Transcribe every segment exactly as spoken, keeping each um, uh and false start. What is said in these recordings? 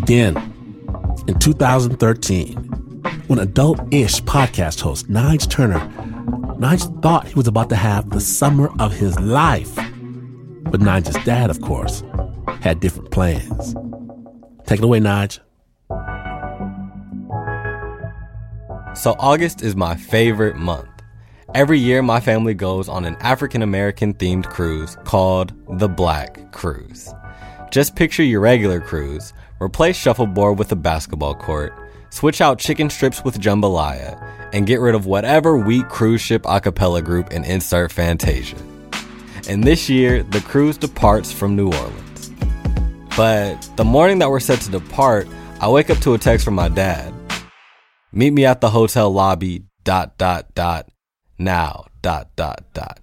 began in two thousand thirteen when Adult-ish podcast host Nyge Turner Nyge thought he was about to have the summer of his life. But Nyge's dad, of course, had different plans. Take it away, Nyge. So August is my favorite month. Every year, my family goes on an African-American themed cruise called the Black Cruise. Just picture your regular cruise, replace shuffleboard with a basketball court, switch out chicken strips with jambalaya, and get rid of whatever weak cruise ship a cappella group and insert Fantasia. And this year, the cruise departs from New Orleans. But the morning that we're set to depart, I wake up to a text from my dad. Meet me at the hotel lobby, dot, dot, dot, now, dot, dot, dot.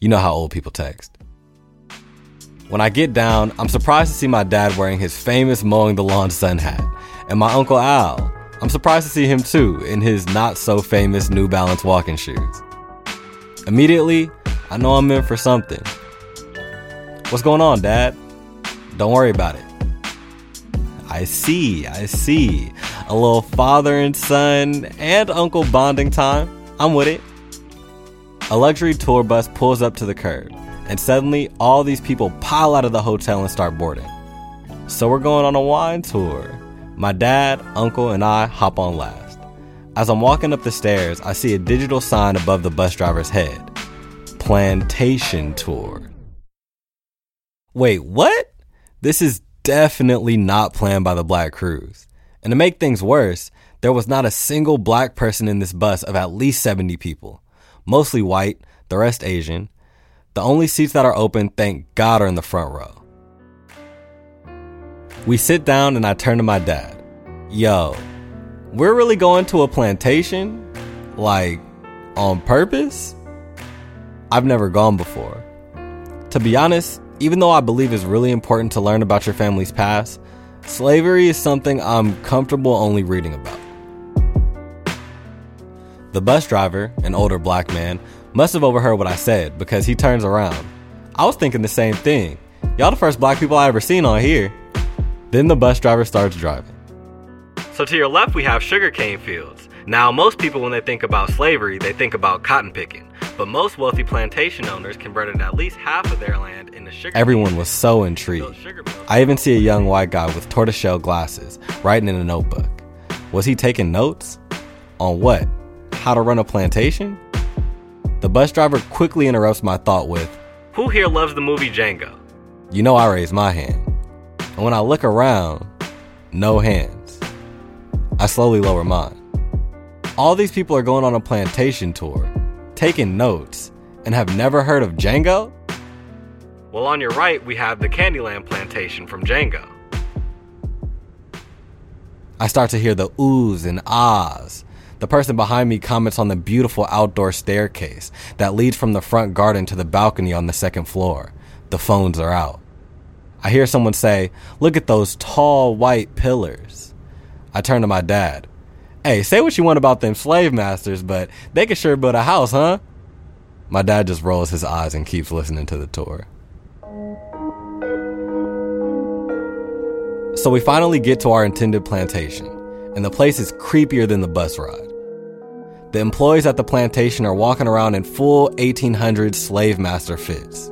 You know how old people text. When I get down, I'm surprised to see my dad wearing his famous mowing the lawn sun hat. And my Uncle Al, I'm surprised to see him too, in his not-so-famous New Balance walking shoes. Immediately, I know I'm in for something. What's going on, Dad? Don't worry about it. I see, I see. A little father and son and uncle bonding time. I'm with it. A luxury tour bus pulls up to the curb, and suddenly all these people pile out of the hotel and start boarding. So we're going on a wine tour. My dad, uncle, and I hop on last. As I'm walking up the stairs, I see a digital sign above the bus driver's head. Plantation tour. Wait, what? This is definitely not planned by the Black Cruise. And to make things worse, there was not a single black person in this bus of at least seventy people. Mostly white, the rest Asian. The only seats that are open, thank God, are in the front row. We sit down and I turn to my dad. Yo, we're really going to a plantation? Like, on purpose? I've never gone before. To be honest, even though I believe it's really important to learn about your family's past, slavery is something I'm comfortable only reading about. The bus driver, an older black man, must have overheard what I said because he turns around. I was thinking the same thing. Y'all the first black people I ever seen on here. Then the bus driver starts driving. So to your left, we have sugarcane fields. Now, most people, when they think about slavery, they think about cotton picking. But most wealthy plantation owners converted at least half of their land into sugar. Everyone was so intrigued. I even see a young white guy with tortoiseshell glasses writing in a notebook. Was he taking notes? On what? How to run a plantation? The bus driver quickly interrupts my thought with, who here loves the movie Django? You know I raise my hand. And when I look around, no hands. I slowly lower mine. All these people are going on a plantation tour, taking notes, and have never heard of Django? Well, on your right, we have the Candyland Plantation from Django. I start to hear the oohs and ahs. The person behind me comments on the beautiful outdoor staircase that leads from the front garden to the balcony on the second floor. The phones are out. I hear someone say, look at those tall white pillars. I turn to my dad. Hey, say what you want about them slave masters, but they can sure build a house, huh? My dad just rolls his eyes and keeps listening to the tour. So we finally get to our intended plantation, and the place is creepier than the bus ride. The employees at the plantation are walking around in full eighteen hundreds slave master fits.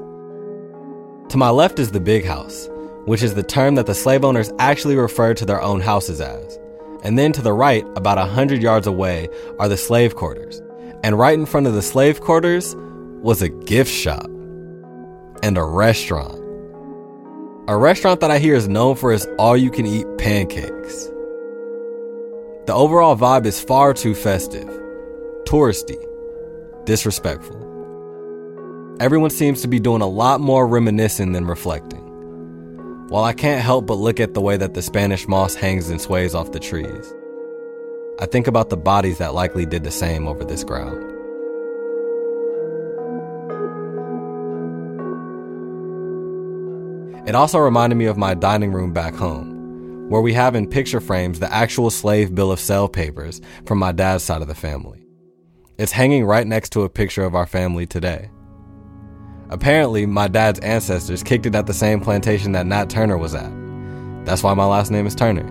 To my left is the big house, which is the term that the slave owners actually referred to their own houses as. And then to the right, about one hundred yards away, are the slave quarters. And right in front of the slave quarters was a gift shop and a restaurant. A restaurant that I hear is known for its all-you-can-eat pancakes. The overall vibe is far too festive, touristy, disrespectful. Everyone seems to be doing a lot more reminiscing than reflecting. While I can't help but look at the way that the Spanish moss hangs and sways off the trees, I think about the bodies that likely did the same over this ground. It also reminded me of my dining room back home, where we have in picture frames the actual slave bill of sale papers from my dad's side of the family. It's hanging right next to a picture of our family today. Apparently, my dad's ancestors kicked it at the same plantation that Nat Turner was at. That's why my last name is Turner.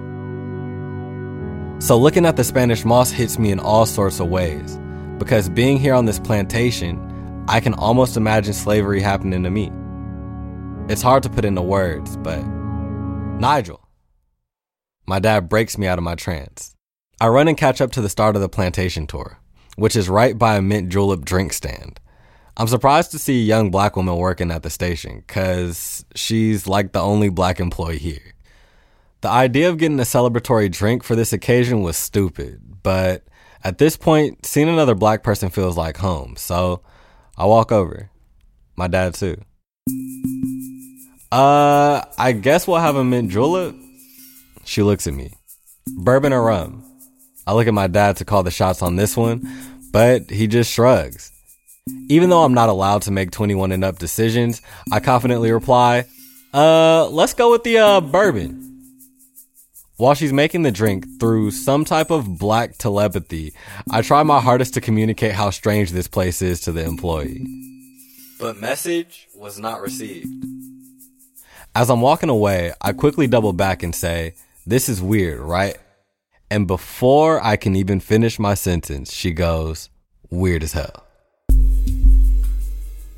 So looking at the Spanish moss hits me in all sorts of ways, because being here on this plantation, I can almost imagine slavery happening to me. It's hard to put into words, but Nigel. My dad breaks me out of my trance. I run and catch up to the start of the plantation tour, which is right by a mint julep drink stand. I'm surprised to see a young black woman working at the station, because she's like the only black employee here. The idea of getting a celebratory drink for this occasion was stupid, but at this point, seeing another black person feels like home, so I walk over. My dad, too. Uh, I guess we'll have a mint julep. She looks at me. Bourbon or rum? I look at my dad to call the shots on this one, but he just shrugs. Even though I'm not allowed to make twenty-one and up decisions, I confidently reply, uh, let's go with the uh, bourbon. While she's making the drink, through some type of black telepathy, I try my hardest to communicate how strange this place is to the employee. But message was not received. As I'm walking away, I quickly double back and say, this is weird, right? And before I can even finish my sentence, she goes, weird as hell.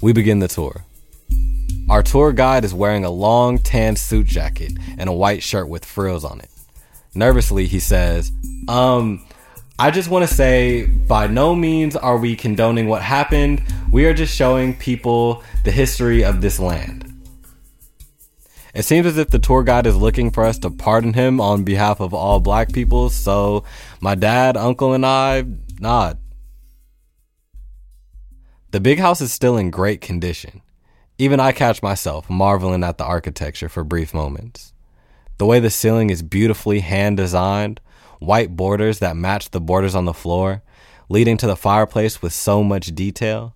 We begin the tour. Our tour guide is wearing a long tan suit jacket and a white shirt with frills on it. Nervously, he says, um, I just want to say, by no means are we condoning what happened. We are just showing people the history of this land. It seems as if the tour guide is looking for us to pardon him on behalf of all black people, so my dad, uncle, and I nod. The big house is still in great condition. Even I catch myself marveling at the architecture for brief moments. The way the ceiling is beautifully hand-designed, white borders that match the borders on the floor, leading to the fireplace with so much detail.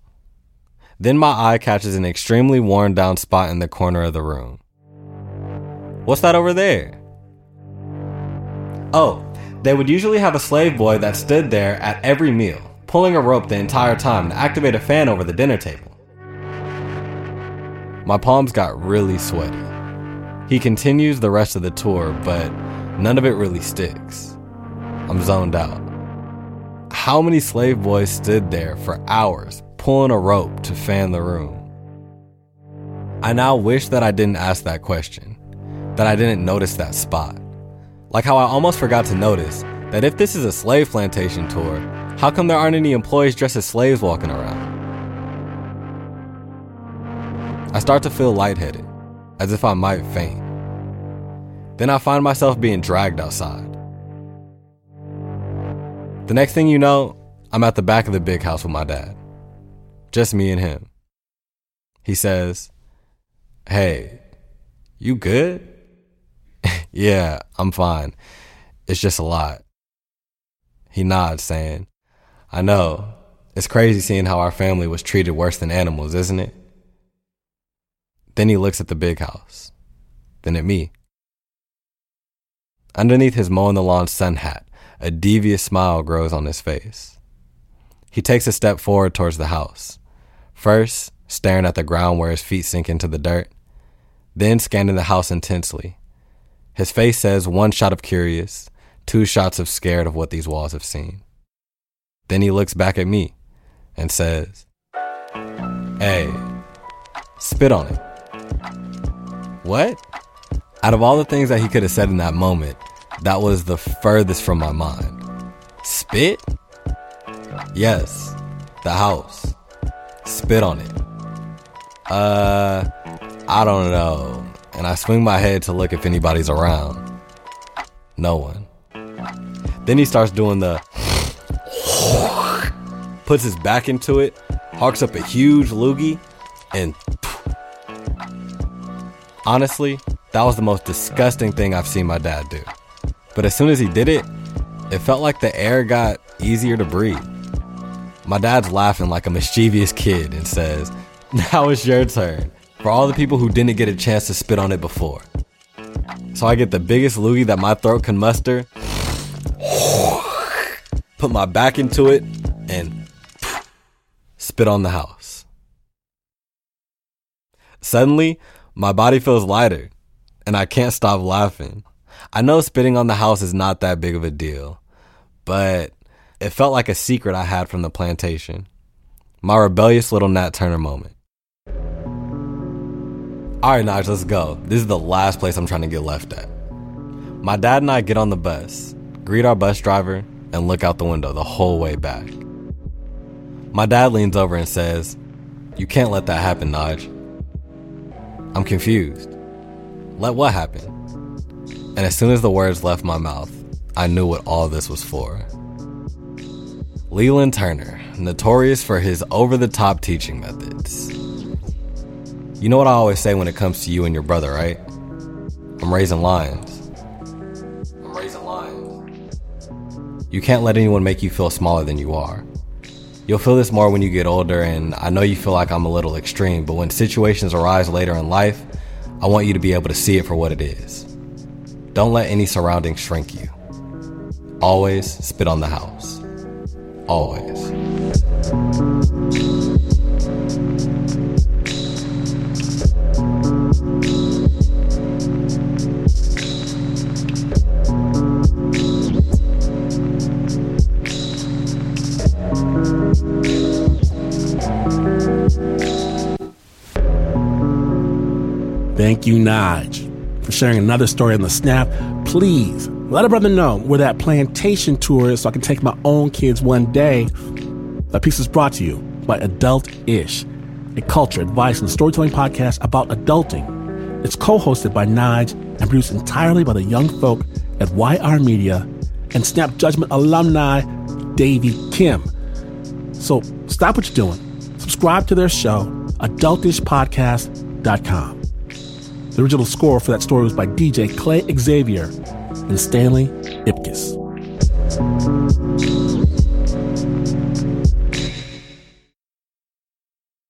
Then my eye catches an extremely worn-down spot in the corner of the room. What's that over there? Oh, they would usually have a slave boy that stood there at every meal, pulling a rope the entire time to activate a fan over the dinner table. My palms got really sweaty. He continues the rest of the tour, but none of it really sticks. I'm zoned out. How many slave boys stood there for hours, pulling a rope to fan the room? I now wish that I didn't ask that question, that I didn't notice that spot. Like how I almost forgot to notice that if this is a slave plantation tour, how come there aren't any employees dressed as slaves walking around? I start to feel lightheaded, as if I might faint. Then I find myself being dragged outside. The next thing you know, I'm at the back of the big house with my dad. Just me and him. He says, hey, you good? Yeah, I'm fine. It's just a lot. He nods, saying, I know. It's crazy seeing how our family was treated worse than animals, isn't it? Then he looks at the big house. Then at me. Underneath his mowing the lawn sun hat, a devious smile grows on his face. He takes a step forward towards the house. First, staring at the ground where his feet sink into the dirt. Then scanning the house intensely. His face says one shot of curious, two shots of scared of what these walls have seen. Then he looks back at me and says, hey, spit on it. What? Out of all the things that he could have said in that moment, that was the furthest from my mind. Spit? Yes, the house. Spit on it. Uh, I don't know. And I swing my head to look if anybody's around. No one. Then he starts doing the puts his back into it, harks up a huge loogie, and honestly, that was the most disgusting thing I've seen my dad do. But as soon as he did it, it felt like the air got easier to breathe. My dad's laughing like a mischievous kid and says, now it's your turn, for all the people who didn't get a chance to spit on it before. So I get the biggest loogie that my throat can muster, put my back into it, and spit on the house. Suddenly, my body feels lighter, and I can't stop laughing. I know spitting on the house is not that big of a deal, but it felt like a secret I had from the plantation. My rebellious little Nat Turner moment. All right, Nyge, let's go. This is the last place I'm trying to get left at. My dad and I get on the bus, greet our bus driver, and look out the window the whole way back. My dad leans over and says, "You can't let that happen, Nyge." I'm confused. Let what happen? And as soon as the words left my mouth, I knew what all this was for. Leland Turner, notorious for his over-the-top teaching methods. You know what I always say when it comes to you and your brother, right? I'm raising lions. I'm raising lions. You can't let anyone make you feel smaller than you are. You'll feel this more when you get older, and I know you feel like I'm a little extreme, but when situations arise later in life, I want you to be able to see it for what it is. Don't let any surroundings shrink you. Always spit on the house. Always. Thank you, Nyge, for sharing another story on the Snap. Please let a brother know where that plantation tour is so I can take my own kids one day. That piece is brought to you by Adult-ish, a culture, advice, and storytelling podcast about adulting. It's co-hosted by Nyge and produced entirely by the young folk at Y R Media and Snap Judgment alumni Davey Kim. So stop what you're doing. Subscribe to their show, adult ish podcast dot com. The original score for that story was by D J Clay Xavier and Stanley Ipkuss.